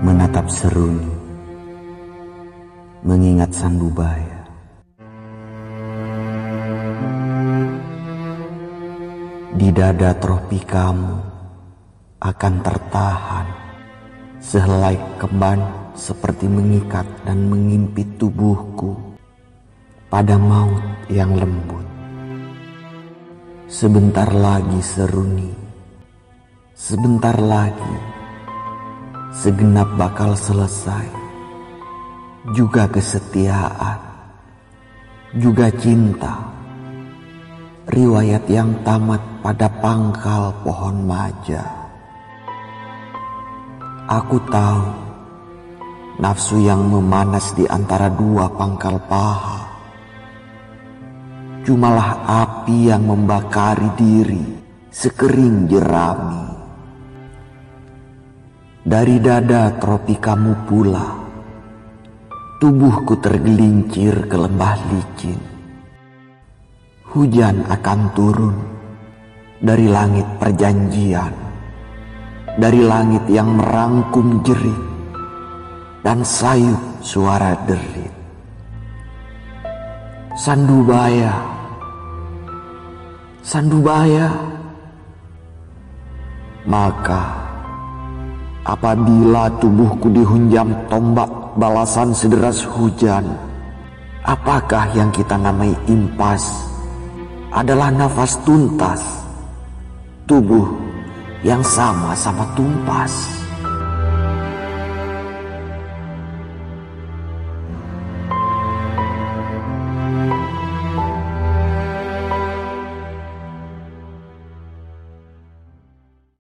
menatap seruni, mengingat sang Bubaya. Di dada tropikamu akan tertahan sehelai keban seperti mengikat dan mengimpit tubuhku pada maut yang lembut. Sebentar lagi seruni, sebentar lagi segenap bakal selesai, juga kesetiaan, juga cinta, riwayat yang tamat pada pangkal pohon maja. Aku tahu nafsu yang memanas di antara dua pangkal paha, cumalah api yang membakari diri sekering jerami. Dari dada tropikamu pula, tubuhku tergelincir ke lembah licin. Hujan akan turun dari langit perjanjian, dari langit yang merangkum jerit dan sayup suara derit. Sandubaya, Sandubaya. Maka apabila tubuhku dihunjam tombak balasan sederas hujan, apakah yang kita namai impas adalah nafas tuntas, tubuh yang sama-sama tumpas.